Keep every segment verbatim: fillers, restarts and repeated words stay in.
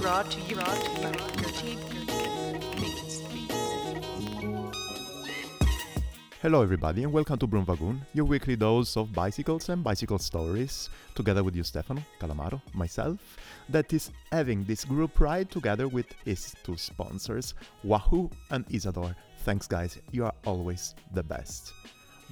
brought to you by your team. Hello everybody and welcome to Broomwagoon, your weekly dose of bicycles and bicycle stories, together with you Stefano, Calamaro, myself, that is having this group ride together with its two sponsors, Wahoo and Isador. Thanks guys, you are always the best.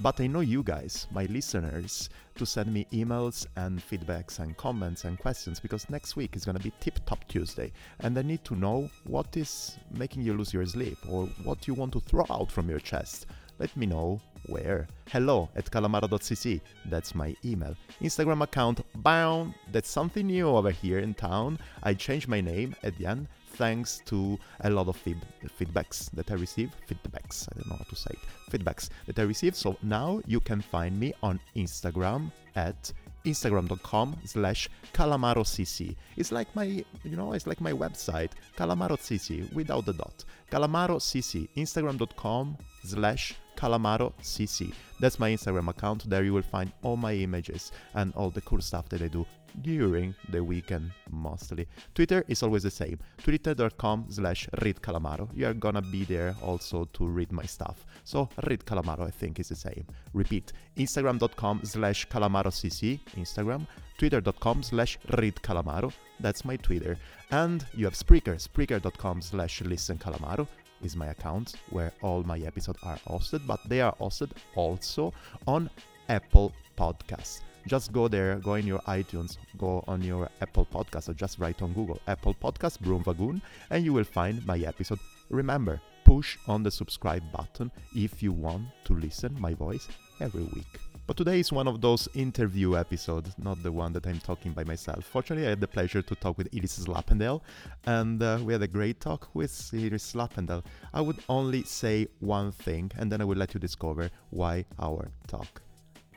But I know you guys, my listeners, to send me emails and feedbacks and comments and questions, because next week is going to be Tip Top Tuesday and I need to know what is making you lose your sleep or what you want to throw out from your chest. Let me know where. Hello at calamaro dot c c, that's my email. Instagram account, bound, that's something new over here in town. I changed my name at the end thanks to a lot of feed- feedbacks that I received. Feedbacks, I don't know how to say it. Feedbacks that I received. So now you can find me on Instagram at instagram dot com slash calamaro c c. It's like my, you know, it's like my website, calamaro dot c c, without the dot. calamaro dot c c, instagram dot com slash calamaro dot c c. That's my Instagram account. There you will find all my images and all the cool stuff that I do during the weekend, mostly. Twitter is always the same, twitter dot com slash read calamaro. You are gonna be there also to read my stuff. So read calamaro, I think, is the same. Repeat, instagram dot com slash calamaro c c, Instagram, twitter dot com slash read calamaro. That's my Twitter. And you have Spreaker, spreaker dot com slash listen calamaro. Is my account where all my episodes are hosted, but they are hosted also on Apple Podcasts. Just go there, go in your iTunes, go on your Apple Podcasts, or just write on Google Apple Podcasts Broomwagoon, and you will find my episode. Remember, push on the subscribe button if you want to listen my voice every week. But today is one of those interview episodes, not the one that I'm talking by myself. Fortunately, I had the pleasure to talk with Iris Slappendel, and uh, we had a great talk with Iris Slappendel. I would only say one thing, and then I will let you discover why our talk.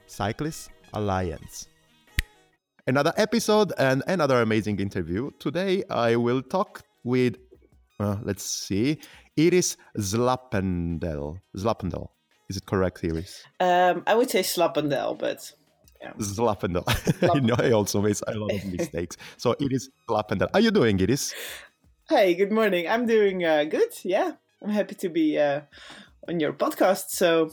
Cyclist Alliance. Another episode and another amazing interview. Today, I will talk with, uh, let's see, Iris Slappendel. Slappendel. Is it correct, Iris? Um, I would say Slappendel, but... Yeah. Slappendel. Slappendel. You know, I also made a lot of mistakes. So Iris Slappendel. How are you doing, Iris? Hi, good morning. I'm doing uh, good, yeah. I'm happy to be uh, on your podcast, so...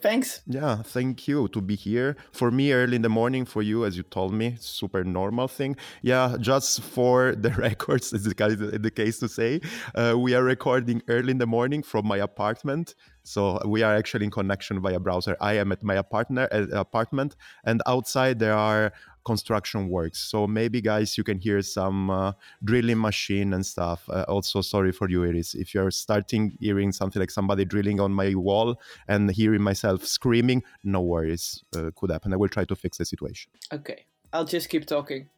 Thanks. Yeah, thank you to be here. For me, early in the morning, for you, as you told me, super normal thing. Yeah, just for the records, as the case to say, uh, we are recording early in the morning from my apartment. So we are actually in connection via browser. I am at my partner, uh, apartment, and outside there are construction works. So maybe, guys, you can hear some uh, drilling machine and stuff. Uh, also, sorry for you, Iris, if you're starting hearing something like somebody drilling on my wall and hearing myself screaming, no worries, uh, could happen. I will try to fix the situation. Okay, I'll just keep talking.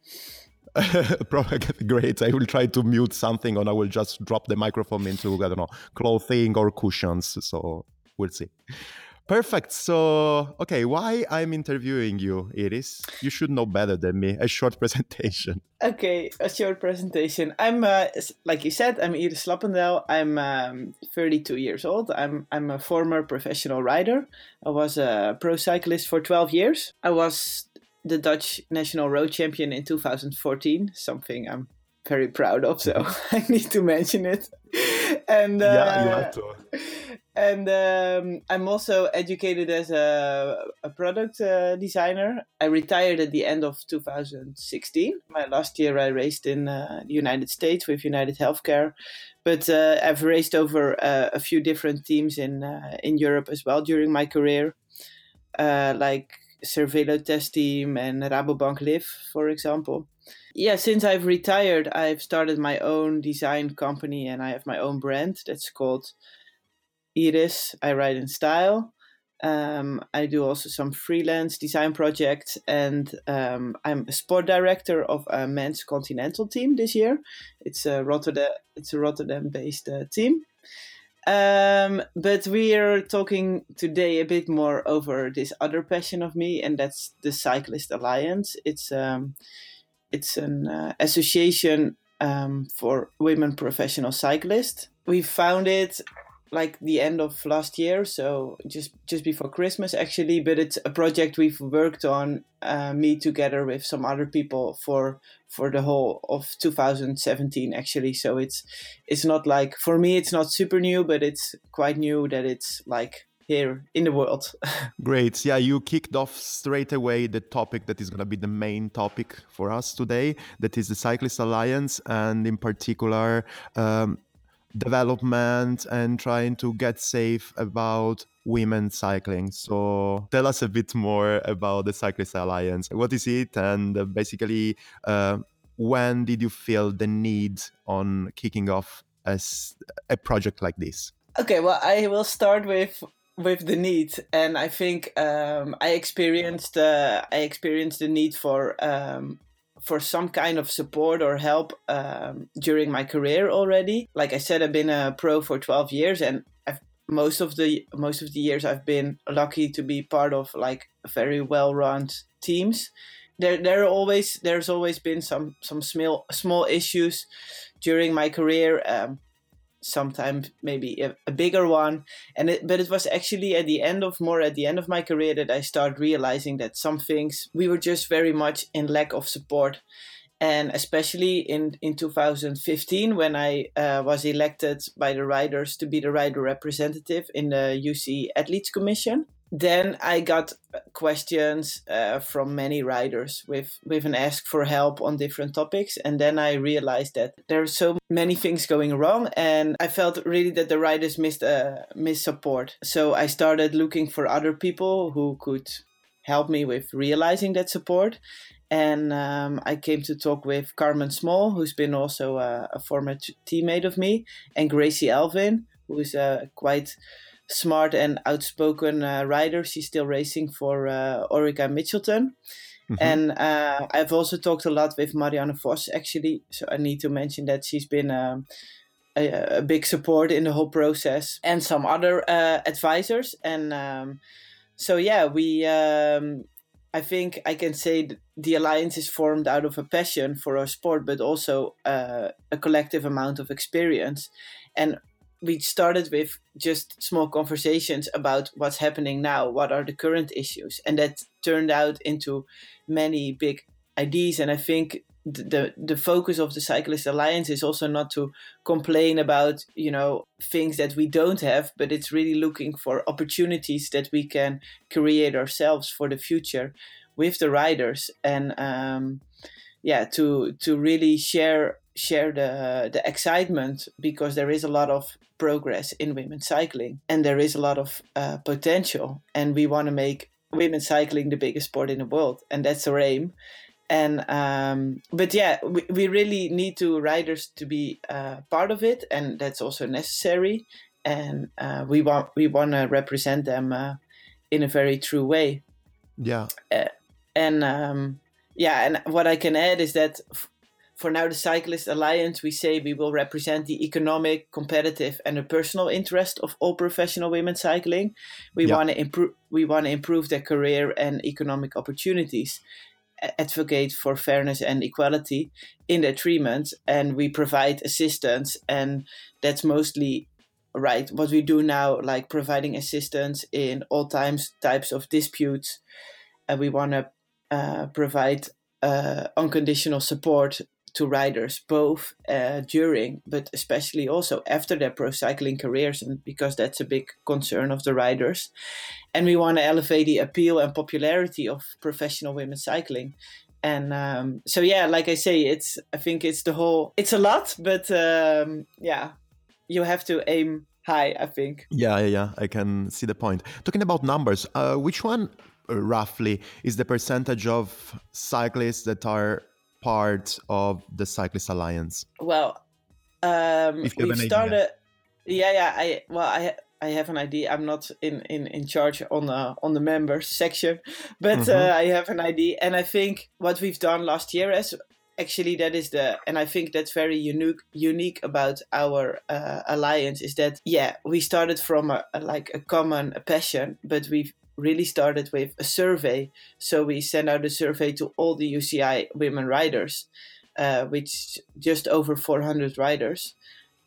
Great. I will try to mute something, or I will just drop the microphone into, I don't know, clothing or cushions. So we'll see. Perfect. So, okay, why I'm interviewing you, Iris? You should know better than me. A short presentation. Okay, a short presentation. I'm, uh, like you said, I'm Iris Slappendel. I'm um, thirty-two years old. I'm I'm a former professional rider. I was a pro cyclist for twelve years. I was the Dutch national road champion in two thousand fourteen, something I'm very proud of, so I need to mention it. And uh, yeah, you have to. And um, I'm also educated as a, a product uh, designer. I retired at the end of two thousand sixteen. My last year I raced in uh, the United States with United Healthcare, but uh, I've raced over uh, a few different teams in uh, in Europe as well during my career, uh, like Cervelo Test Team and Rabobank Live, for example. Yeah, since I've retired, I've started my own design company and I have my own brand that's called Iris. I Ride in Style. Um, I do also some freelance design projects, and um, I'm a sport director of a men's continental team this year. It's a Rotterdam, it's a Rotterdam-based uh, team. Um, but we are talking today a bit more over this other passion of me, and that's the Cyclist Alliance. It's um, it's an uh, association um, for women professional cyclists. We founded like the end of last year, so just just before Christmas actually, but it's a project we've worked on, uh, me together with some other people, for for the whole of two thousand seventeen actually. So it's it's not like, for me it's not super new, but it's quite new that it's like here in the world. Great. Yeah, you kicked off straight away the topic that is going to be the main topic for us today, that is the Cyclist Alliance, and in particular um, development and trying to get safe about women cycling. So tell us a bit more about the Cyclist Alliance. What is it, and basically uh, when did you feel the need on kicking off as a project like this? Okay, well, I will start with with the need, and I think um, I experienced uh, I experienced the need for um, for some kind of support or help um, during my career already. Like I said, I've been a pro for twelve years, and I've, most of the most of the years I've been lucky to be part of like very well-run teams. There, there are always there's always been some some small small issues during my career. Um, sometimes maybe a, a bigger one, and it, but it was actually at the end of more at the end of my career that I started realizing that some things we were just very much in lack of support, and especially in in two thousand fifteen when I uh, was elected by the riders to be the rider representative in the U C I Athletes Commission. Then I got questions uh, from many riders with, with an ask for help on different topics. And then I realized that there are so many things going wrong. And I felt really that the riders missed, uh, missed support. So I started looking for other people who could help me with realizing that support. And um, I came to talk with Carmen Small, who's been also a, a former t- teammate of me, and Gracie Alvin, who is uh, quite... smart and outspoken uh, rider. She's still racing for uh, Orica Mitchelton. Mm-hmm. And uh, I've also talked a lot with Marianne Voss, actually. So I need to mention that she's been um, a, a big support in the whole process, and some other uh, advisors. And um, so, yeah, we... Um, I think I can say the Alliance is formed out of a passion for our sport, but also uh, a collective amount of experience. And we started with just small conversations about what's happening now, what are the current issues, and that turned out into many big ideas. And I think the the focus of the Cyclist Alliance is also not to complain about, you know, things that we don't have, but it's really looking for opportunities that we can create ourselves for the future with the riders, and um, yeah, to to really share share the the excitement, because there is a lot of progress in women's cycling, and there is a lot of uh, potential, and we want to make women's cycling the biggest sport in the world, and that's our aim. And um but yeah, we, we really need to riders to be uh, part of it, and that's also necessary, and uh, we want we want to represent them uh, in a very true way. Yeah uh, and um yeah and what I can add is that f- For now, the Cyclist Alliance, we say we will represent the economic, competitive, and the personal interest of all professional women cycling. We yeah. want to improve. We want to improve their career and economic opportunities, advocate for fairness and equality in their treatment, and we provide assistance. And that's mostly right. What we do now, like providing assistance in all times types of disputes, and we want to uh, provide uh, unconditional support to riders, both uh, during, but especially also after their pro cycling careers, and because that's a big concern of the riders. And we want to elevate the appeal and popularity of professional women's cycling. And um, so, yeah, like I say, it's I think it's the whole, it's a lot, but um, yeah, you have to aim high, I think. Yeah, yeah, yeah, I can see the point. Talking about numbers, uh, which one roughly is the percentage of cyclists that are part of the Cyclist Alliance? Well, um, we started. Yeah, yeah. I well, I I have an idea. I'm not in, in, in charge on uh, on the members section, but mm-hmm. uh, I have an idea. And I think what we've done last year is actually that is the, and I think that's very unique unique about our uh, alliance is that yeah we started from a, a, like a common a passion, but we've really started with a survey. So we sent out a survey to all the U C I women riders, uh, which just over four hundred riders.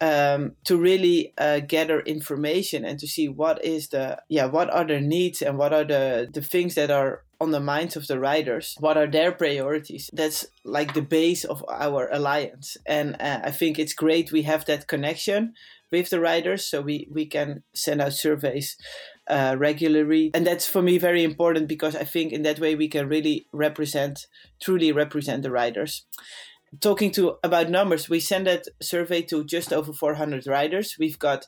um, to really uh, gather information and to see what is the yeah what are their needs and what are the the things that are on the minds of the riders, what are their priorities. That's like the base of our alliance. And uh, I think it's great we have that connection with the riders, so we, we can send out surveys uh, regularly. And that's for me very important, because I think in that way we can really represent, truly represent the riders. Talking to about numbers, we send that survey to just over four hundred riders. We've got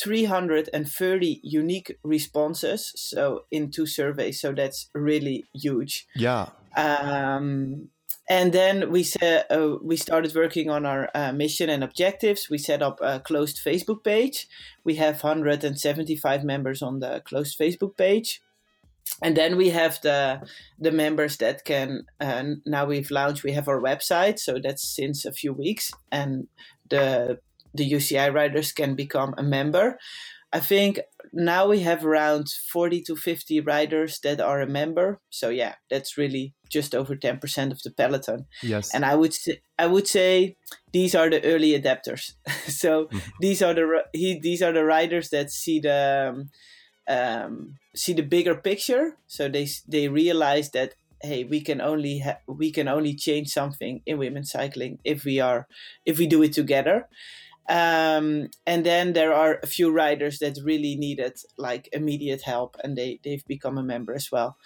three hundred thirty unique responses, so in two surveys, so that's really huge. Yeah. Um, and then we sa- uh, we started working on our uh, mission and objectives. We set up a closed Facebook page. We have one hundred seventy-five members on the closed Facebook page. And then we have the the members that can, uh, now we've launched, we have our website, so that's since a few weeks, and the the U C I riders can become a member. I think now we have around forty to fifty riders that are a member. So yeah, that's really just over ten percent of the peloton. Yes. And I would say, I would say these are the early adapters. So mm-hmm. these are the he, these are the riders that see the um, see the bigger picture. So they they realize that, hey, we can only ha- we can only change something in women's cycling if we are if we do it together. Um, and then there are a few riders that really needed like immediate help, and they, they've become a member as well.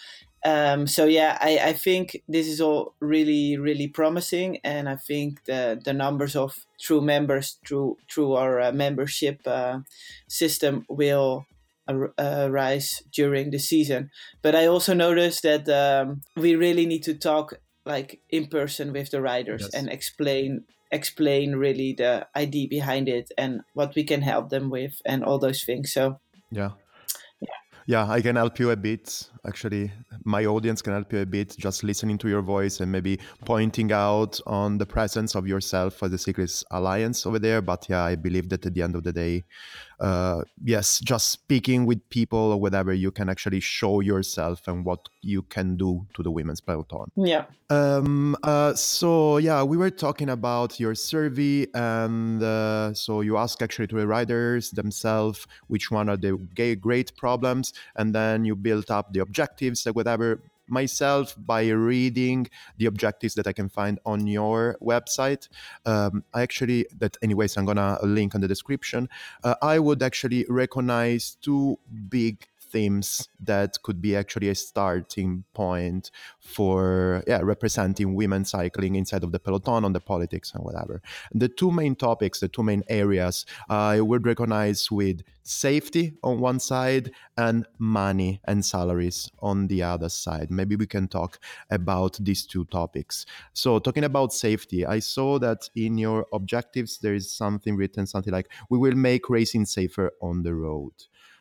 Um, so yeah, I, I think this is all really, really promising. And I think the, the numbers of true members through, through our uh, membership uh, system will uh, uh, rise during the season. But I also noticed that um, we really need to talk like in person with the riders. Yes. And explain explain really the idea behind it and what we can help them with and all those things. So yeah. yeah yeah I can help you a bit. Actually, my audience can help you a bit, just listening to your voice and maybe pointing out on the presence of yourself as the Cyclist Alliance over there. But yeah, I believe that at the end of the day, uh yes just speaking with people or whatever, you can actually show yourself and what you can do to the women's peloton. Yeah. Um, uh, so yeah, we were talking about your survey, and uh, so you ask actually to the riders themselves which one are the great problems, and then you built up the objectives and whatever. Myself, by reading the objectives that I can find on your website, um, I actually, that anyways, I'm gonna link on the description, uh, I would actually recognize two big themes that could be actually a starting point for yeah, representing women's cycling inside of the peloton, on the politics and whatever. The two main topics, the two main areas, I uh, would recognize with safety on one side and money and salaries on the other side. Maybe we can talk about these two topics. So talking about safety, I saw that in your objectives, there is something written, something like, we will make racing safer on the road.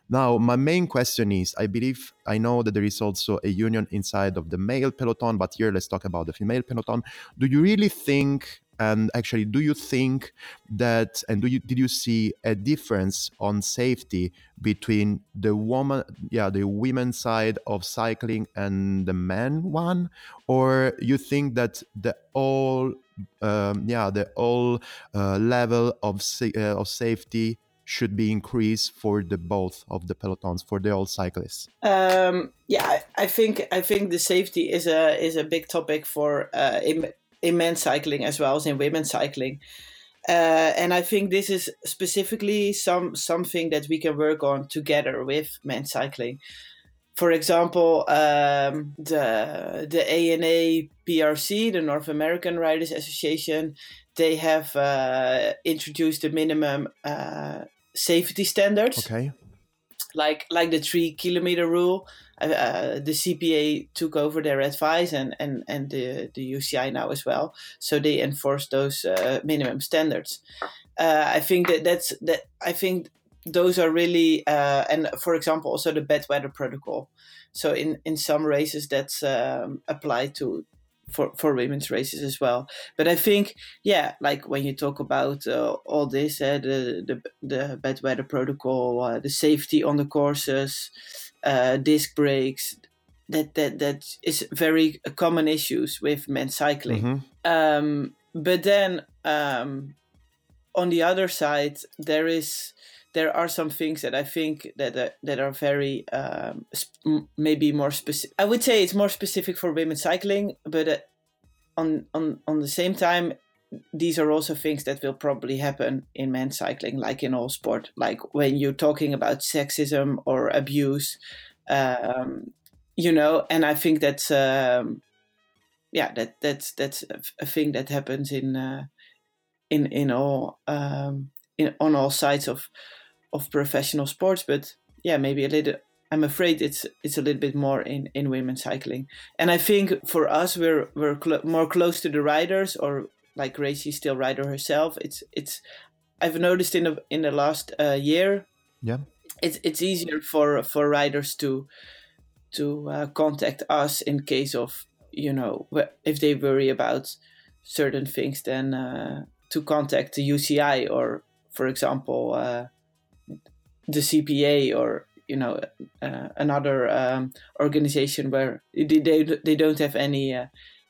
Now, my main question is, I believe, I know that there is also a union inside of the male peloton, but here let's talk about the female peloton. Do you really think, and actually, do you think that, and do you did you see a difference on safety between the woman, yeah, the women's side of cycling and the men one? Or you think that the all, um, yeah, the all uh, level of uh, of safety should be increased for the both of the pelotons, for the all cyclists? Um, yeah, I think I think the safety is a is a big topic for uh, in, in men's cycling as well as in women's cycling, uh, and I think this is specifically some something that we can work on together with men's cycling. For example, um, the the A N A P R C, the North American Riders Association, they have uh, introduced the minimum Uh, safety standards, okay, like like the three kilometer rule. Uh, the C P A took over their advice, and and and the the U C I now as well. So they enforce those uh, minimum standards. Uh, I think that that's that. I think those are really uh, and for example also the bad weather protocol. So in in some races that's um, applied to. For, for women's races as well. But I think, yeah, like when you talk about uh, all this, uh, the, the the bad weather protocol, uh, the safety on the courses, uh, disc brakes, that that that is very common issues with men's cycling. Mm-hmm. Um, but then um, on the other side, there is there are some things that I think that uh, that are very um, sp- maybe more specific. I would say it's more specific for women's cycling, but uh, on on on the same time, these are also things that will probably happen in men's cycling, like in all sport. Like when you're talking about sexism or abuse, um, you know. And I think that's um, yeah, that that's that's a thing that happens in uh, in in all um, in on all sides of of professional sports. But yeah, maybe a little. I'm afraid it's it's a little bit more in, in women's cycling. And I think for us, we're we're cl- more close to the riders, or like Gracie's still rider herself. It's it's. I've noticed in the in the last uh, year, yeah, it's it's easier for for riders to to uh, contact us in case of, you know, if they worry about certain things, then uh, to contact the U C I or, for example, uh, the C P A or, you know, uh, another um, organization where they, they they don't have any. Uh,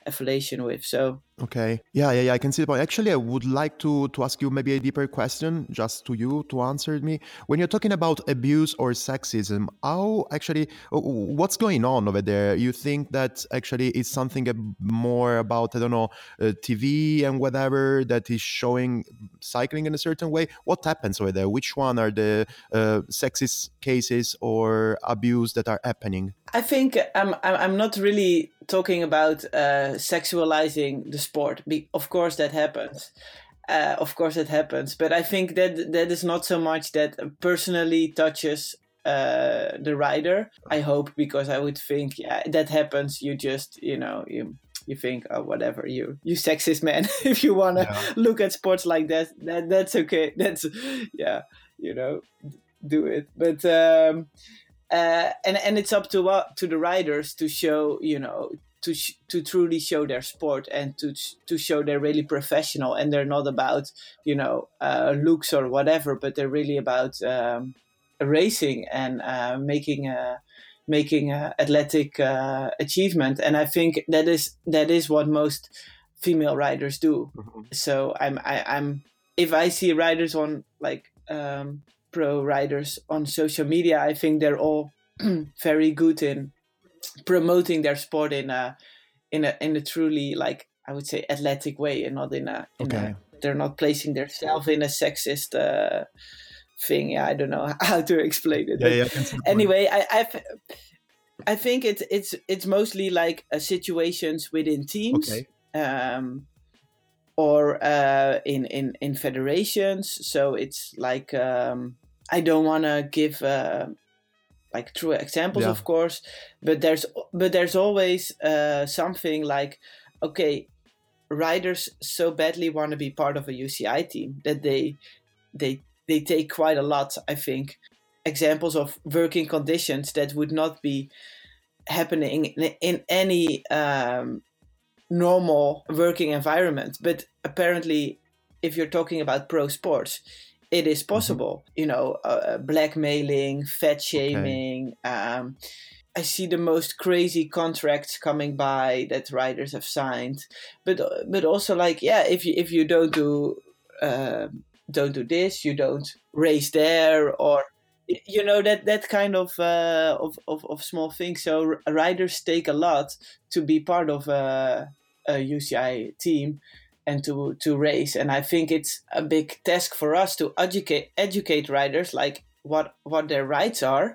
affiliation with. So okay, yeah, yeah, yeah. I can see the point. Actually, I would like to to ask you maybe a deeper question, just to you to answer me. When you're talking about abuse or sexism, how actually what's going on over there? You think that actually it's something more about I don't know uh, T V and whatever that is showing cycling in a certain way? What happens over there? Which one are the uh, sexist cases or abuse that are happening? I think I'm I'm not really talking about uh, sexualizing the sport. Be- of course that happens. Uh, of course it happens. But I think that that is not so much that personally touches uh, the rider. I hope, because I would think yeah, that happens. You just, you know, you you think, oh, whatever, you you sexist man. If you want to yeah. look at sports like that, that, that's okay. That's, yeah, you know, do it. But... Um, Uh, and and it's up to uh, to the riders to show, you know, to sh- to truly show their sport and to sh- to show they're really professional and they're not about, you know, uh, looks or whatever, but they're really about um, racing and uh, making a making a athletic uh, achievement. And I think that is that is what most female riders do. Mm-hmm. So I'm I, I'm if I see riders on like. Um, pro riders on social media, I think they're all very good in promoting their sport in a in a in a truly, like, I would say, athletic way, and not in a, in okay. a they're not placing themselves in a sexist uh, thing. Yeah, I don't know how to explain it. Yeah, yeah, anyway, I I've, I think it's it's it's mostly like uh, situations within teams. Okay. Um, or uh, in, in, in federations. So it's like, um, I don't want to give uh, like true examples, yeah. of course, but there's but there's always uh, something like, okay, riders so badly want to be part of a U C I team that they, they, they take quite a lot, I think, examples of working conditions that would not be happening in, in any... Um, normal working environment, but apparently if you're talking about pro sports it is possible. Mm-hmm. You know, uh, blackmailing, fat shaming. Okay. um I see the most crazy contracts coming by that riders have signed, but but also like yeah if you if you don't do uh, don't do this, you don't race there, or you know, that that kind of, uh, of of of small things. So riders take a lot to be part of a, a U C I team and to to race. And I think it's a big task for us to educate educate riders like what what their rights are.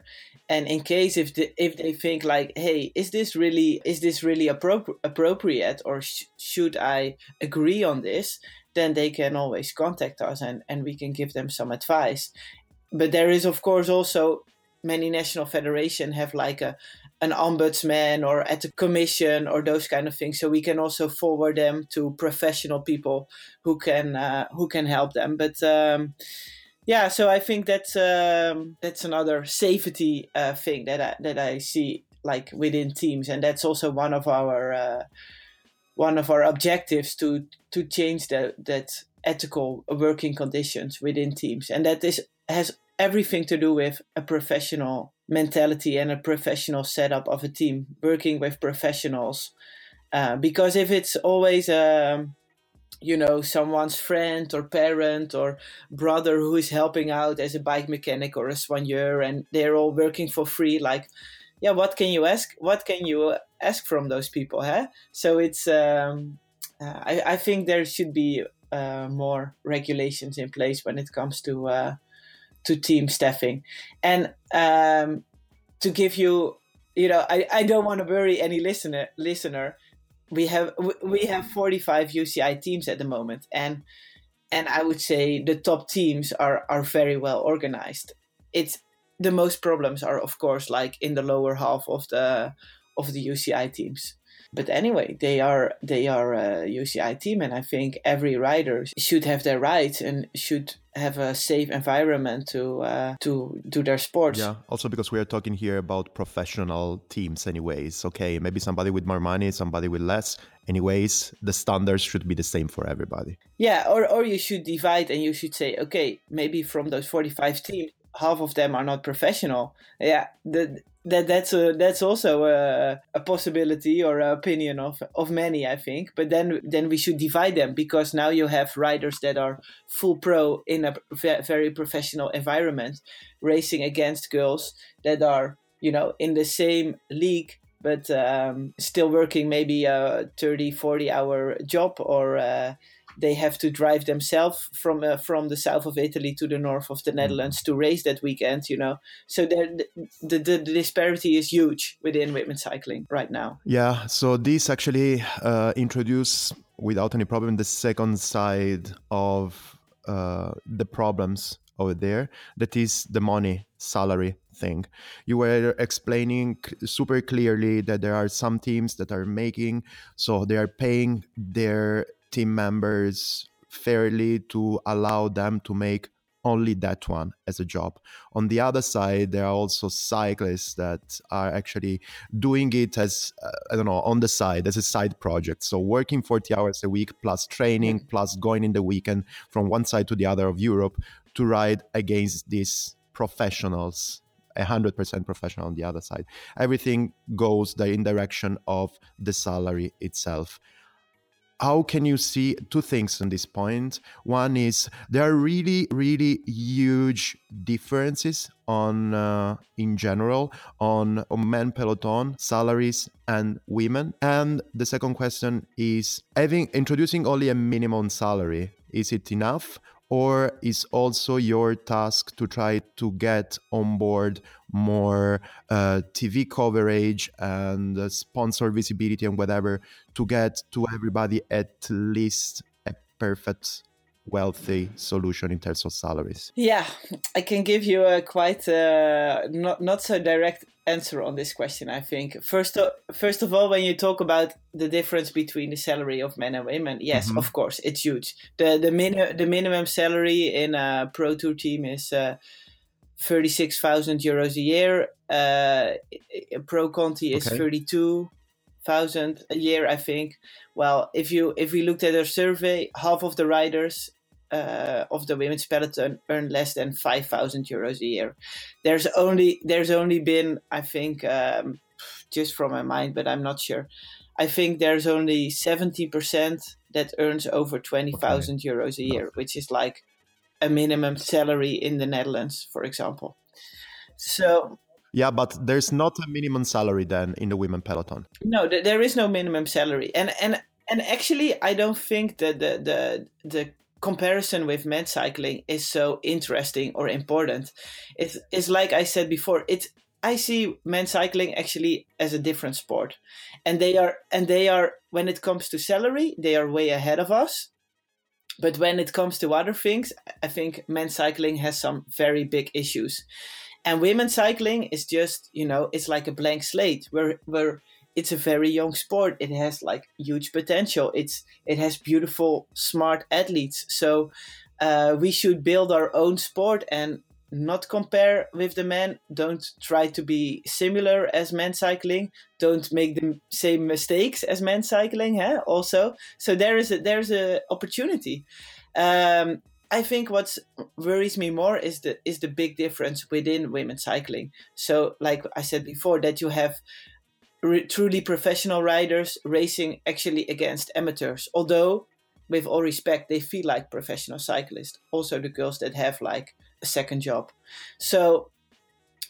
And in case if the, if they think like, hey, is this really is this really appro- appropriate, or sh- should I agree on this? Then they can always contact us and, and we can give them some advice. But there is, of course, also many national federations have like a an ombudsman or at the commission or those kind of things. So we can also forward them to professional people who can uh, who can help them. But um, yeah, so I think that's um, that's another safety uh, thing that I, that I see like within teams, and that's also one of our uh, one of our objectives to to change the, that ethical working conditions within teams, and that is. Has everything to do with a professional mentality and a professional setup of a team, working with professionals. Uh, because if it's always, um, you know, someone's friend or parent or brother who is helping out as a bike mechanic or a soigneur, and they're all working for free. Like, yeah, what can you ask? What can you ask from those people? Huh? So it's, um, uh, I, I think there should be uh, more regulations in place when it comes to uh, to team staffing. And um, to give you, you know, I, I don't want to worry any listener listener. We have we have forty-five U C I teams at the moment, and and I would say the top teams are, are very well organized. It's the most problems are of course like in the lower half of the of the U C I teams. But anyway, they are they are a U C I team, and I think every rider should have their rights and should have a safe environment to uh, to do their sports. Yeah, also because we are talking here about professional teams anyways. Okay, maybe somebody with more money, somebody with less. Anyways, the standards should be the same for everybody. Yeah, or, or you should divide and you should say, okay, maybe from those forty-five teams, half of them are not professional. Yeah, the, that that's a, that's also a, a possibility or an opinion of of many, I think. But then then we should divide them, because now you have riders that are full pro in a very professional environment, racing against girls that are, you know, in the same league but um, still working maybe a thirty, forty hour job, or uh, they have to drive themselves from uh, from the south of Italy to the north of the Netherlands to race that weekend, you know. So the, the, the disparity is huge within women's cycling right now. Yeah, so this actually uh, introduce without any problem the second side of uh, the problems over there, that is the money, salary thing. You were explaining super clearly that there are some teams that are making, so they are paying their team members fairly to allow them to make only that one as a job. On the other side, there are also cyclists that are actually doing it as, uh, I don't know, on the side, as a side project. So working forty hours a week, plus training, plus going in the weekend from one side to the other of Europe to ride against these professionals, one hundred percent professional on the other side. Everything goes the in direction of the salary itself. How can you see two things on this point? One is there are really, really huge differences on uh, in general on, on men peloton salaries and women. And the second question is having introducing only a minimum salary. Is it enough? Or is also your task to try to get on board more uh, T V coverage and uh, sponsor visibility and whatever to get to everybody at least a perfect, wealthy solution in terms of salaries? Yeah, I can give you a quite uh, not not so direct answer on this question, I think. First of, first of all, when you talk about the difference between the salary of men and women, yes, mm-hmm. of course, it's huge. The the, min- the minimum salary in a Pro Tour team is uh, thirty-six thousand euros a year. Uh, Pro Conti is okay. thirty-two thousand a year, I think. Well, if you if we looked at our survey, half of the riders Uh, of the women's peloton earn less than five thousand euros a year. There's only there's only been, I think, um, just from my mind, but I'm not sure. I think there's only seventy percent that earns over twenty thousand okay. euros a year, which is like a minimum salary in the Netherlands, for example. So. Yeah, but there's not a minimum salary then in the women peloton. No, th- there is no minimum salary, and and and actually, I don't think that the the the comparison with men's cycling is so interesting or important. It's, it's like I said before, it's, I see men's cycling actually as a different sport, and they are, and they are, when it comes to salary, they are way ahead of us. But when it comes to other things, I think men's cycling has some very big issues, and women's cycling is just, you know, it's like a blank slate where, where, it's a very young sport. It has like huge potential. It's it has beautiful, smart athletes. So uh, we should build our own sport and not compare with the men. Don't try to be similar as men's cycling. Don't make the same mistakes as men's cycling. Huh? Also, so there is a there's a opportunity. Um, I think what worries me more is the is the big difference within women's cycling. So like I said before, that you have truly professional riders racing actually against amateurs, although with all respect, they feel like professional cyclists. Also the girls that have like a second job. So,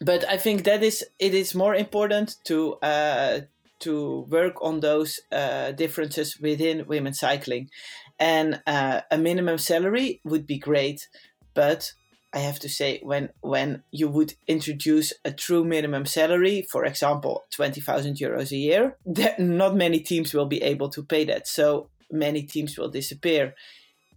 but I think that is, it is more important to uh, to work on those uh, differences within women's cycling. And uh, a minimum salary would be great, but I have to say, when when you would introduce a true minimum salary, for example, twenty thousand euros a year, that not many teams will be able to pay that. So many teams will disappear.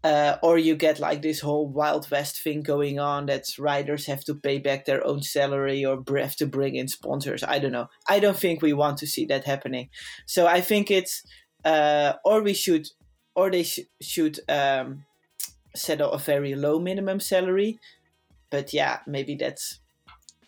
Uh, or you get like this whole Wild West thing going on that riders have to pay back their own salary or have to bring in sponsors. I don't know. I don't think we want to see that happening. So I think it's, uh, or we should, or they sh- should um, settle a very low minimum salary. But yeah, maybe that's,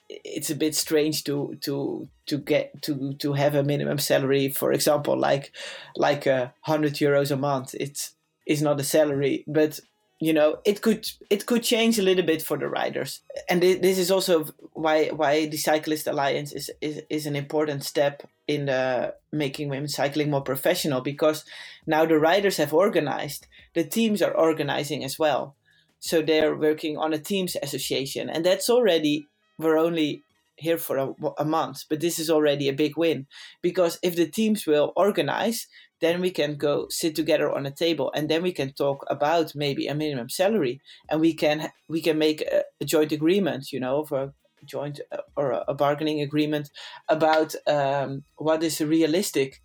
it's a bit strange to to to get to to have a minimum salary, for example, like like a hundred euros a month. It's it's not a salary, but you know, it could it could change a little bit for the riders. And this is also why why the Cyclist Alliance is is, is an important step in the making women's cycling more professional, because now the riders have organized, the teams are organizing as well. So they're working on a teams association, and that's already, we're only here for a, a month, but this is already a big win, because if the teams will organize, then we can go sit together on a table, and then we can talk about maybe a minimum salary, and we can we can make a, a joint agreement, you know, for a joint or a bargaining agreement about um, what is realistic.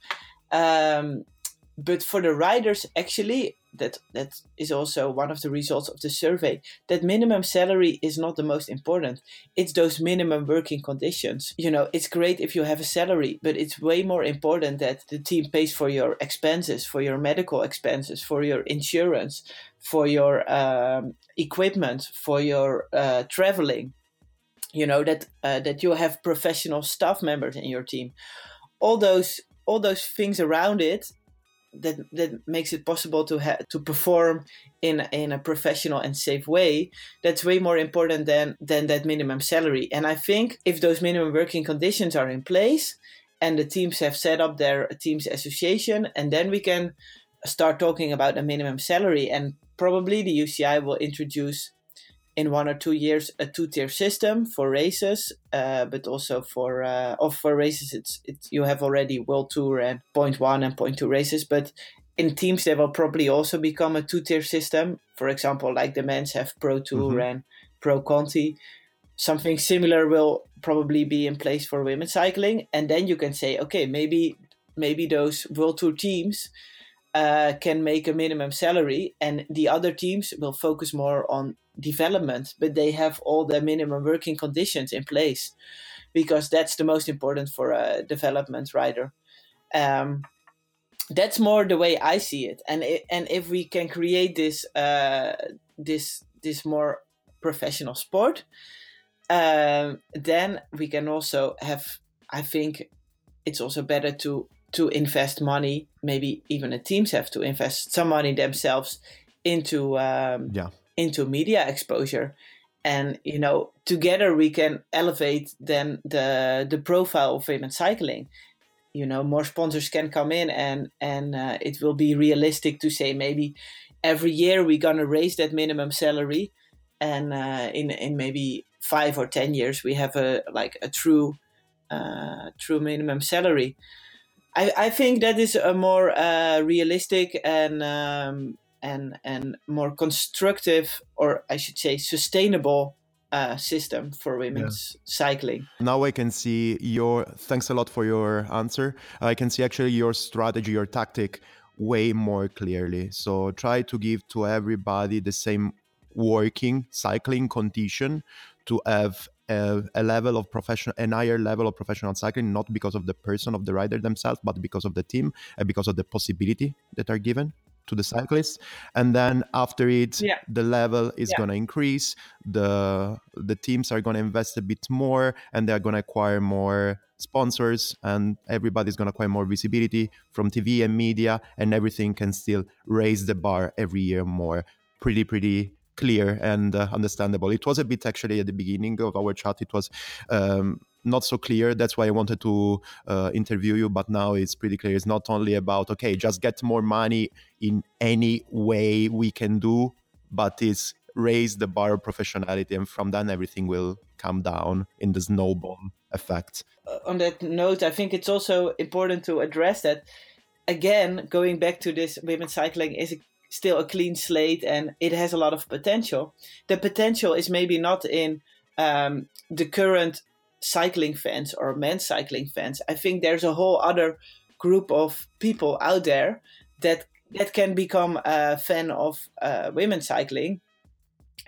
Um, but for the riders, actually, that that is also one of the results of the survey, that minimum salary is not the most important. It's those minimum working conditions. You know, it's great if you have a salary, but it's way more important that the team pays for your expenses, for your medical expenses, for your insurance, for your um, equipment, for your uh, traveling. You know, that uh, that you have professional staff members in your team. All those all those things around it, that that makes it possible to ha- to perform in in a professional and safe way. That's way more important than than that minimum salary. And I think if those minimum working conditions are in place, and the teams have set up their teams association, and then we can start talking about a minimum salary. And probably the U C I will introduce in one or two years a two-tier system for races, uh, but also for uh, or for races it's it's you have already World Tour and point one and point two races, but in teams there will probably also become a two-tier system. For example, like the men's have Pro Tour mm-hmm. and Pro Conti. Something similar will probably be in place for women's cycling, and then you can say, okay, maybe maybe those World Tour teams uh, can make a minimum salary, and the other teams will focus more on development, but they have all the minimum working conditions in place, because that's the most important for a development rider. Um, that's more the way I see it, and it, and if we can create this uh, this this more professional sport, um, then we can also have. I think it's also better to to invest money. Maybe even the teams have to invest some money themselves into um, yeah. into media exposure, and you know, together we can elevate then the the profile of women's cycling. You know, more sponsors can come in, and and uh, it will be realistic to say maybe every year we're gonna raise that minimum salary, and uh, in in maybe five or ten years we have a like a true uh, true minimum salary. I I think that is a more uh, realistic and. Um, and and more constructive, or I should say sustainable uh, system for women's yeah. cycling. Now I can see your, thanks a lot for your answer. I can see actually your strategy, your tactic way more clearly. So try to give to everybody the same working cycling condition to have a, a level of professional, a higher level of professional cycling, not because of the person of the rider themselves, but because of the team and because of the possibility that are given to the cyclists. And then after it, yeah. the level is yeah. going to increase. The the teams are going to invest a bit more, and they're going to acquire more sponsors, and everybody's going to acquire more visibility from T V and media, and everything can still raise the bar every year more. Pretty, pretty clear and uh, understandable. It was a bit actually at the beginning of our chat, it was um, not so clear. That's why I wanted to uh, interview you, but now it's pretty clear. It's not only about, okay, just get more money in any way we can do, but it's raise the bar of professionality, and from then everything will come down in the snowball effect. Uh, on that note, I think it's also important to address that, again, going back to this, women's cycling is a, still a clean slate and it has a lot of potential. The potential is maybe not in um, the current cycling fans or men's cycling fans. I think there's a whole other group of people out there that that can become a fan of uh, women's cycling.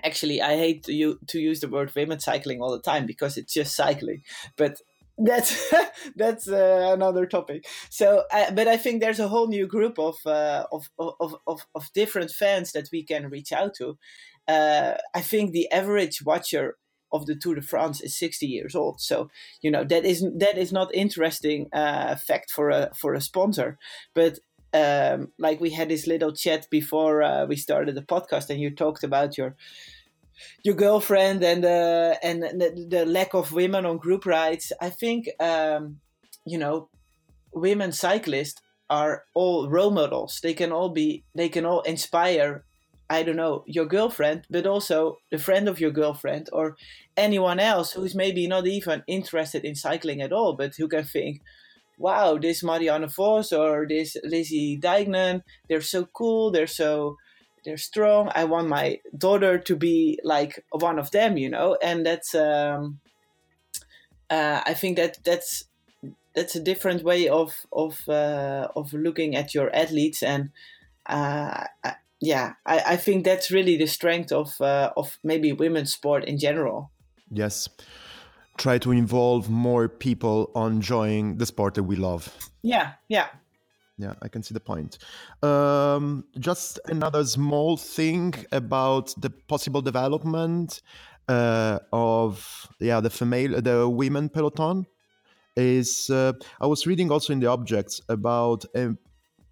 Actually, I hate to, u- to use the word women's cycling all the time because it's just cycling, but that's that's uh, another topic. So, uh, but I think there's a whole new group of, uh, of of of of different fans that we can reach out to. Uh, I think the average watcher of the Tour de France is sixty years old. So, you know, that is that is not interesting uh, fact for a for a sponsor, but. Um, like we had this little chat before uh, we started the podcast, and you talked about your your girlfriend and uh, and the, the lack of women on group rides. I think um, you know, women cyclists are all role models. They can all be, they can all inspire. I don't know, your girlfriend, but also the friend of your girlfriend or anyone else who's maybe not even interested in cycling at all, but who can think, wow, this Marianne Voss or this Lizzie Deignan, they're so cool, they're so, they're strong. I want my daughter to be like one of them, you know. And that's, um, uh, I think that that's that's a different way of of uh, of looking at your athletes. And uh, I, yeah, I, I think that's really the strength of uh, of maybe women's sport in general. Yes. Try to involve more people on enjoying the sport that we love. Yeah, yeah. Yeah, I can see the point. Um, just another small thing about the possible development uh, of yeah the female, the women peloton is uh, I was reading also in the objects about a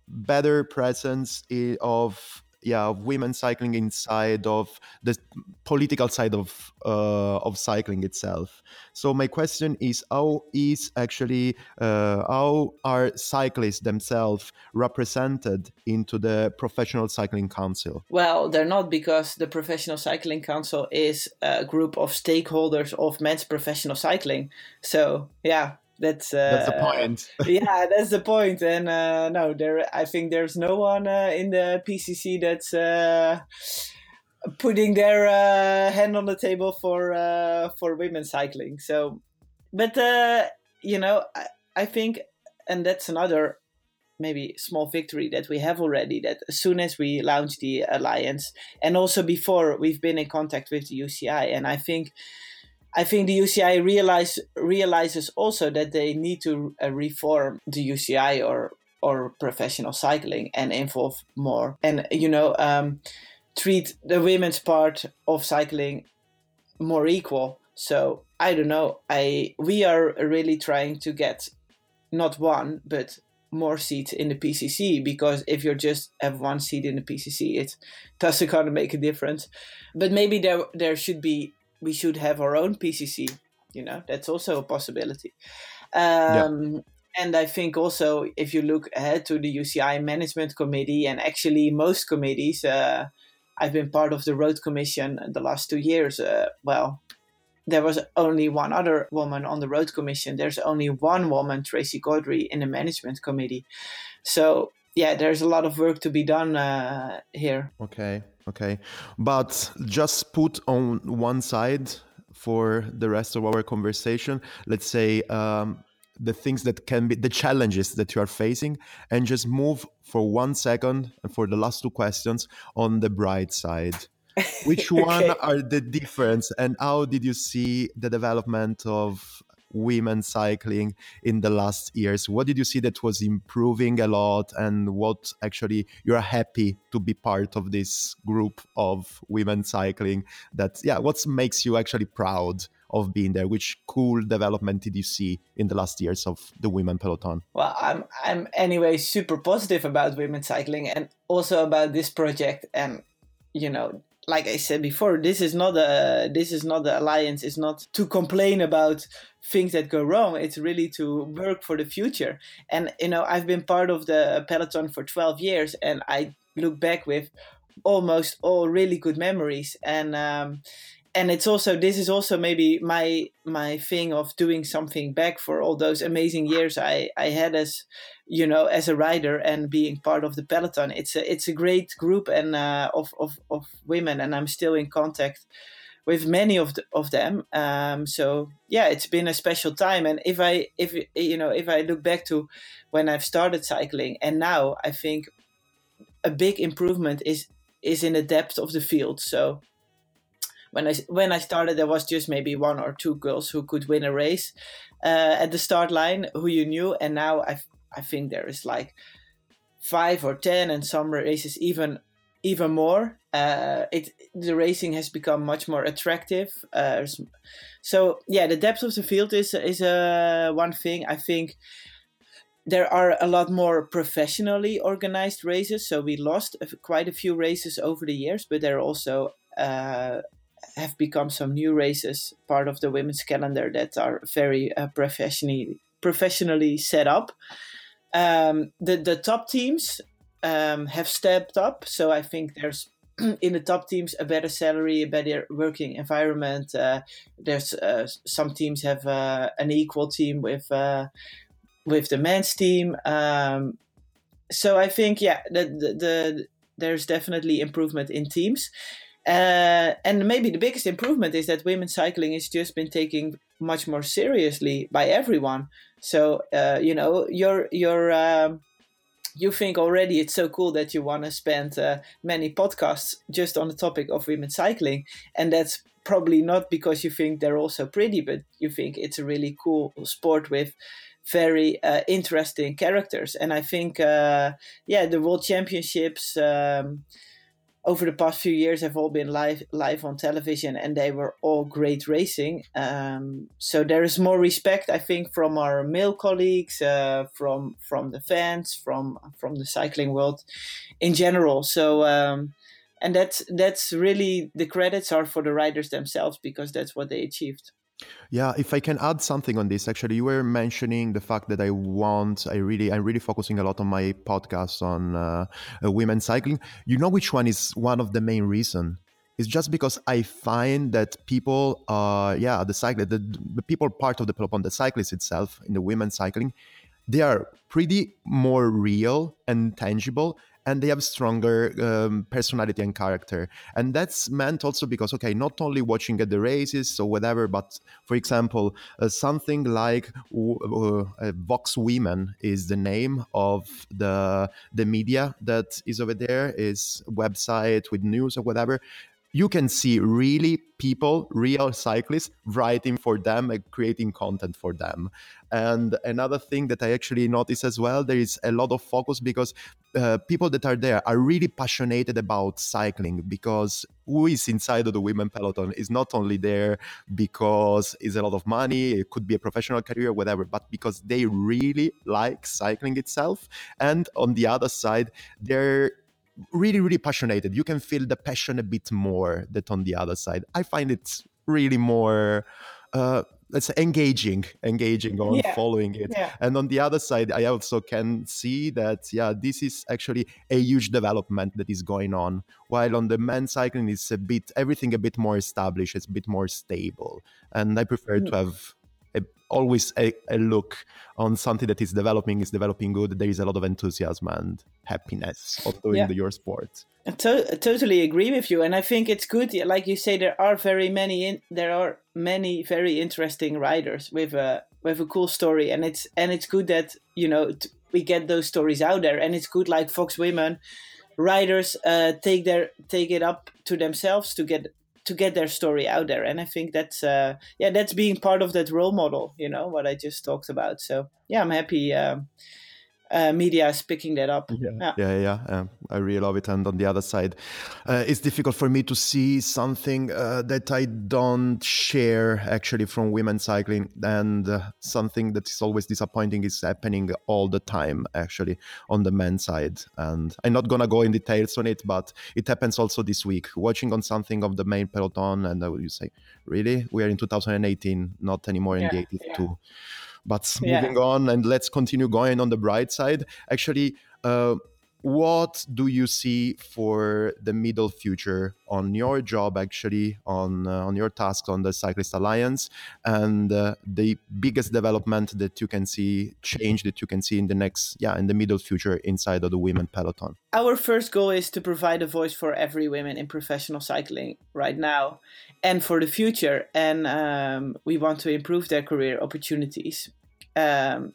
better presence of yeah of women cycling inside of the political side of uh, of cycling itself. So my question is, how is actually uh, how are cyclists themselves represented into the Professional Cycling Council? Well, they're not, because the Professional Cycling Council is a group of stakeholders of men's professional cycling. So yeah, That's, uh, that's the point. Yeah, that's the point. And uh, no, there. I think there's no one uh, in the P C C that's uh, putting their uh, hand on the table for uh, for women's cycling. So, but uh, you know, I, I think, and that's another maybe small victory that we have already. That as soon as we launched the alliance, and also before, we've been in contact with the U C I, and I think. I think the U C I realize, realizes also that they need to uh, reform the U C I or or professional cycling and involve more, and you know um, treat the women's part of cycling more equal. So I don't know. I we are really trying to get not one but more seats in the P C C, because if you just have one seat in the P C C, it doesn't kind of make a difference. But maybe there there should be. We should have our own P C C, you know, that's also a possibility. Um, yeah. And I think also if you look ahead to the U C I management committee, and actually most committees, uh, I've been part of the road commission the last two years. Uh, well, there was only one other woman on the road commission. There's only one woman, Tracy Gaudry, in the management committee. So yeah, there's a lot of work to be done uh, here. Okay. Okay, but just put on one side for the rest of our conversation, let's say um, the things that can be, the challenges that you are facing, and just move for one second for the last two questions on the bright side. Which okay. one are the difference, and how did you see the development of women cycling in the last years? What did you see that was improving a lot, and what actually you're happy to be part of this group of women cycling? That yeah, what makes you actually proud of being there? Which cool development did you see in the last years of the women peloton? Well, I'm I'm anyway super positive about women cycling, and also about this project, and you know. like I said before, this is not a this is not the alliance. It's not to complain about things that go wrong. It's really to work for the future. And you know, I've been part of the peloton for twelve years, and I look back with almost all really good memories. And um, and it's also this is also maybe my my thing of doing something back for all those amazing years I, I had as you know as a rider and being part of the peloton. It's a it's a great group and uh, of of of women, and I'm still in contact with many of the, of them. Um, so yeah, it's been a special time. And if I if you know if I look back to when I've started cycling and now, I think a big improvement is is in the depth of the field. So when I when I started, there was just maybe one or two girls who could win a race uh, at the start line, who you knew, and now I I think there is like five or ten, and some races even even more. Uh, it the racing has become much more attractive. Uh, so yeah, the depth of the field is is uh, one thing. I think there are a lot more professionally organized races, so we lost quite a few races over the years, but there are also Uh, have become some new races part of the women's calendar that are very uh, professionally professionally set up. Um, the the top teams um, have stepped up, so I think there's in the top teams a better salary, a better working environment. Uh, there's uh, some teams have uh, an equal team with uh, with the men's team. Um, so I think yeah, the, the, the there's definitely improvement in teams. Uh, and maybe the biggest improvement is that women's cycling has just been taken much more seriously by everyone. So uh, you know, you're you're um, you think already it's so cool that you want to spend uh, many podcasts just on the topic of women's cycling, and that's probably not because you think they're also pretty, but you think it's a really cool sport with very uh, interesting characters. And I think uh, yeah, the World Championships Um, over the past few years have all been live live on television, and they were all great racing. Um, so there is more respect, I think, from our male colleagues, uh, from from the fans, from from the cycling world in general. So um, and that's that's really, the credits are for the riders themselves, because that's what they achieved. Yeah, if I can add something on this, actually, you were mentioning the fact that I want, I really, I'm really focusing a lot on my podcast on uh, women's cycling. You know, which one is one of the main reasons? It's just because I find that people, uh, yeah, the cyclists, the, the people part of the peloton, the cyclists itself in the women's cycling, they are pretty more real and tangible, and they have stronger um, personality and character. And that's meant also because, okay, not only watching at the races or whatever, but for example, uh, something like uh, uh, Voxwomen is the name of the the media that is over there, is website with news or whatever. You can see really people, real cyclists, writing for them and creating content for them. And another thing that I actually noticed as well, there is a lot of focus because uh, people that are there are really passionate about cycling, because who is inside of the women peloton is not only there because it's a lot of money, it could be a professional career, whatever, but because they really like cycling itself. And on the other side, they're really, really passionate. You can feel the passion a bit more than on the other side. I find it's really more, uh, let's say, engaging, engaging on yeah. following it. Yeah. And on the other side, I also can see that, yeah, this is actually a huge development that is going on. While on the men's cycling, it's a bit, everything a bit more established, it's a bit more stable. And I prefer mm. to have a, always a, a look on something that is developing, is developing good. There is a lot of enthusiasm and happiness of doing yeah. the, your sport. I to- totally agree with you, and I think it's good. Like you say, there are very many. In- there are many very interesting riders with a with a cool story, and it's and it's good that you know t- we get those stories out there, and it's good. Like Voxwomen riders uh, take their take it up to themselves to get. to get their story out there. And I think that's, uh, yeah, that's being part of that role model, you know, what I just talked about. So yeah, I'm happy. Um, uh, media is picking that up. Yeah, yeah, yeah. yeah. Um, I really love it. And on the other side, uh, it's difficult for me to see something uh, that I don't share actually from women's cycling, and uh, something that is always disappointing is happening all the time actually on the men's side. And I'm not gonna go in details on it, but it happens also this week. Watching on something of the main peloton, and I would say, really, we are in two thousand eighteen, not anymore in yeah, the eighty-two. Yeah. But moving yeah. on, and let's continue going on the bright side. Actually, uh, what do you see for the middle future on your job, actually, on uh, on your task on the Cyclist Alliance, and uh, the biggest development that you can see, change that you can see in the next, yeah, in the middle future inside of the women peloton? Our first goal is to provide a voice for every woman in professional cycling right now and for the future. And um, we want to improve their career opportunities. Um,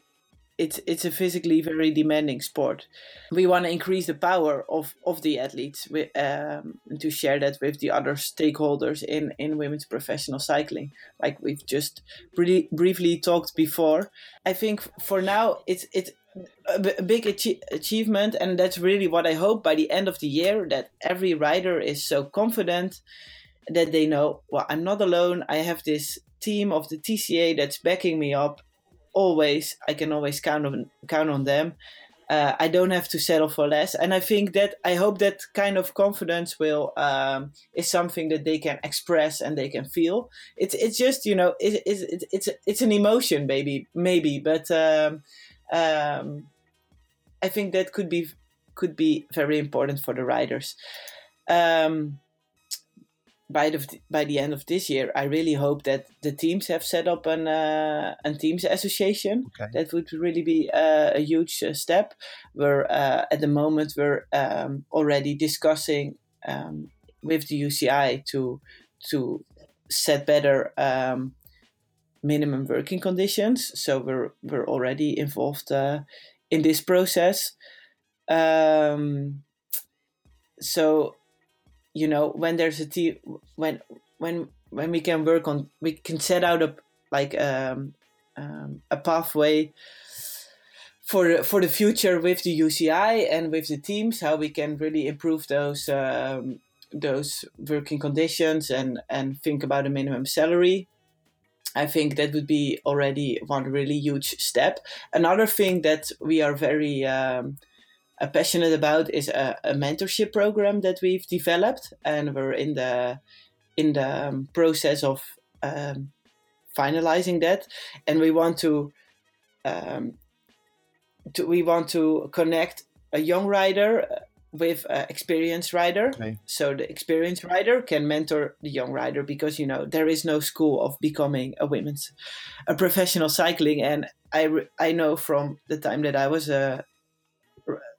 It's it's a physically very demanding sport. We want to increase the power of, of the athletes with, um, to share that with the other stakeholders in, in women's professional cycling, like we've just pretty briefly talked before. I think for now it's it's a big achi- achievement, and that's really what I hope by the end of the year, that every rider is so confident that they know, well, I'm not alone. I have this team of the T C A that's backing me up. Always, I can always count on count on them. Uh, I don't have to settle for less, and I think that I hope that kind of confidence will um, is something that they can express and they can feel. It's it's just you know it, it, it, it's it's an emotion, maybe maybe, but um, um, I think that could be could be very important for the riders. Um, By the by the end of this year, I really hope that the teams have set up an uh, a teams association. Okay. That would really be uh, a huge uh, step. We're uh, at the moment we're um, already discussing um, with the U C I to to set better um, minimum working conditions. So we're we're already involved uh, in this process. Um, so. You know, when there's a team, when when when we can work on, we can set out a like um, um, a pathway for for the future with the U C I and with the teams, how we can really improve those um, those working conditions and and think about a minimum salary. I think that would be already one really huge step. Another thing that we are very um, Uh, passionate about is a, a mentorship program that we've developed, and we're in the in the um, process of um, finalizing that. And we want to, um, to we want to connect a young rider with an experienced rider. Okay. So the experienced rider can mentor the young rider, because you know there is no school of becoming a women's a professional cycling. And I re- I know from the time that I was a uh,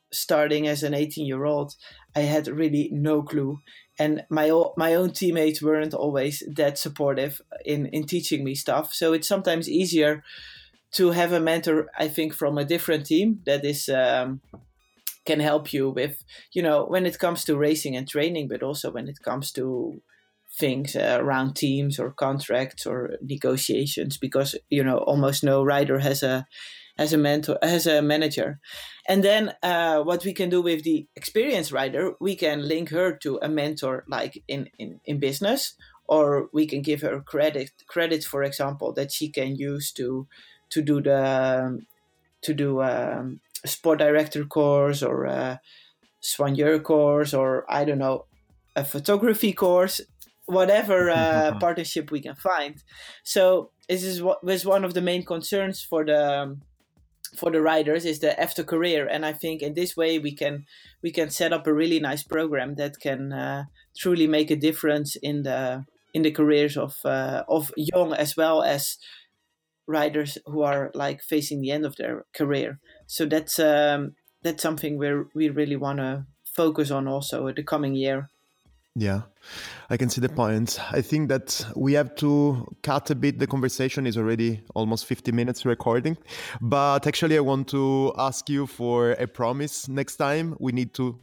starting as an eighteen year old, I had really no clue, and my o- my own teammates weren't always that supportive in in teaching me stuff. So it's sometimes easier to have a mentor, I think, from a different team that is um can help you with, you know, when it comes to racing and training, but also when it comes to things uh, around teams or contracts or negotiations, because you know almost no rider has a as a mentor, as a manager. And then uh, what we can do with the experienced rider, we can link her to a mentor, like in, in, in business, or we can give her credit, credit, for example, that she can use to to do the to do um, a sport director course, or a soigneur course, or I don't know, a photography course, whatever uh, partnership we can find. So this is what was one of the main concerns for the. Um, for the riders is the after career, and I think in this way we can we can set up a really nice program that can uh, truly make a difference in the in the careers of uh, of young as well as riders who are like facing the end of their career. So that's um, that's something where we really want to focus on also in the coming year. Yeah, I can see the point. I think that we have to cut a bit. The conversation is already almost fifty minutes recording. But actually, I want to ask you for a promise. Next time, we need to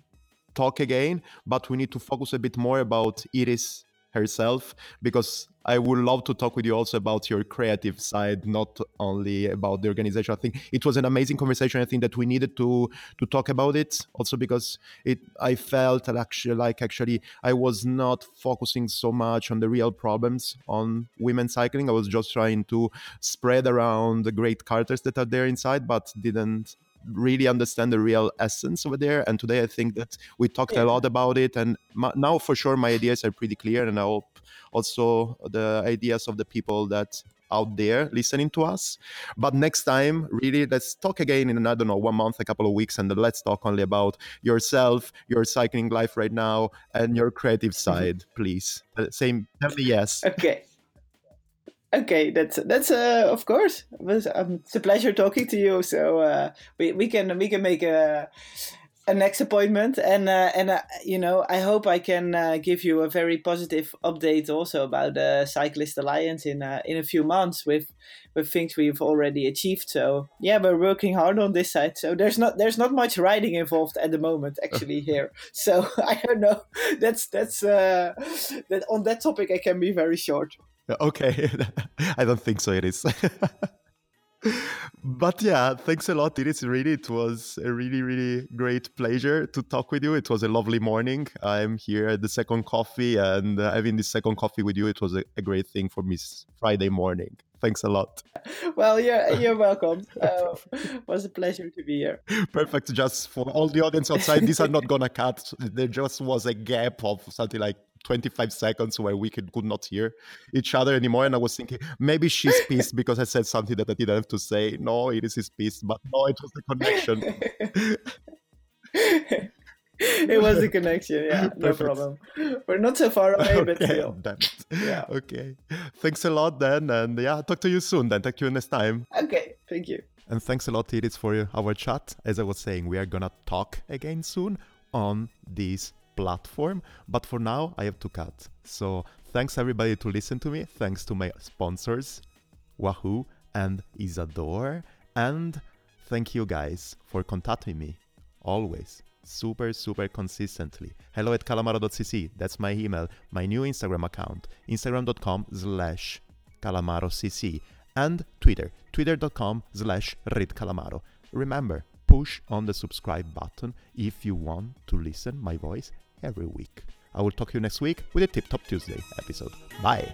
talk again, but we need to focus a bit more about Iris herself, because I would love to talk with you also about your creative side, not only about the organization. I think it was an amazing conversation. I think that we needed to to talk about it also, because it I felt actually like actually I was not focusing so much on the real problems on women cycling. I was just trying to spread around the great characters that are there inside, but didn't really understand the real essence over there. And today I think that we talked yeah. a lot about it, and my, now for sure my ideas are pretty clear, and I hope also the ideas of the people that out there listening to us. But next time, really, let's talk again in, I don't know, one month, a couple of weeks, and let's talk only about yourself, your cycling life right now, and your creative side, mm-hmm. please. Uh, same, tell me yes. Okay. Okay, that's that's uh, of course. It was, um, it's a pleasure talking to you. So uh, we we can we can make a a next appointment, and uh, and uh, you know, I hope I can uh, give you a very positive update also about the Cyclist Alliance in uh, in a few months with with things we've already achieved. So yeah, we're working hard on this side. So there's not there's not much riding involved at the moment actually here. So I don't know. That's that's uh, that on that topic I can be very short. Okay, I don't think so it is. But yeah, thanks a lot, Iris. Really, it was a really, really great pleasure to talk with you. It was a lovely morning. I'm here at the second coffee, and uh, having this second coffee with you, it was a, a great thing for me Friday morning. Thanks a lot. Well, you're, you're welcome. Uh, it was a pleasure to be here. Perfect. Just for all the audience outside, these are not going to cut. There just was a gap of something like twenty-five seconds where we could, could not hear each other anymore. And I was thinking, maybe she's pissed because I said something that I didn't have to say. No, Iris is pissed, but no, it was the connection. It was the connection, yeah, no Perfect. problem. We're not so far away, okay, but still. Yeah. Okay, thanks a lot then. And yeah, talk to you soon then. Talk to you next time. Okay, thank you. And thanks a lot, Iris, for our chat. As I was saying, we are going to talk again soon on this platform, but for now I have to cut. So thanks everybody to listen to me. Thanks to my sponsors Wahoo and Isador, and thank you guys for contacting me always super super consistently. Hello at calamaro dot c c, that's my email, my new Instagram account, instagram dot com slash calamaro c c, and Twitter, twitter dot com slash ridcalamaro. Remember, push on the subscribe button if you want to listen my voice every week. I will talk to you next week with a Tip Top Tuesday episode. Bye!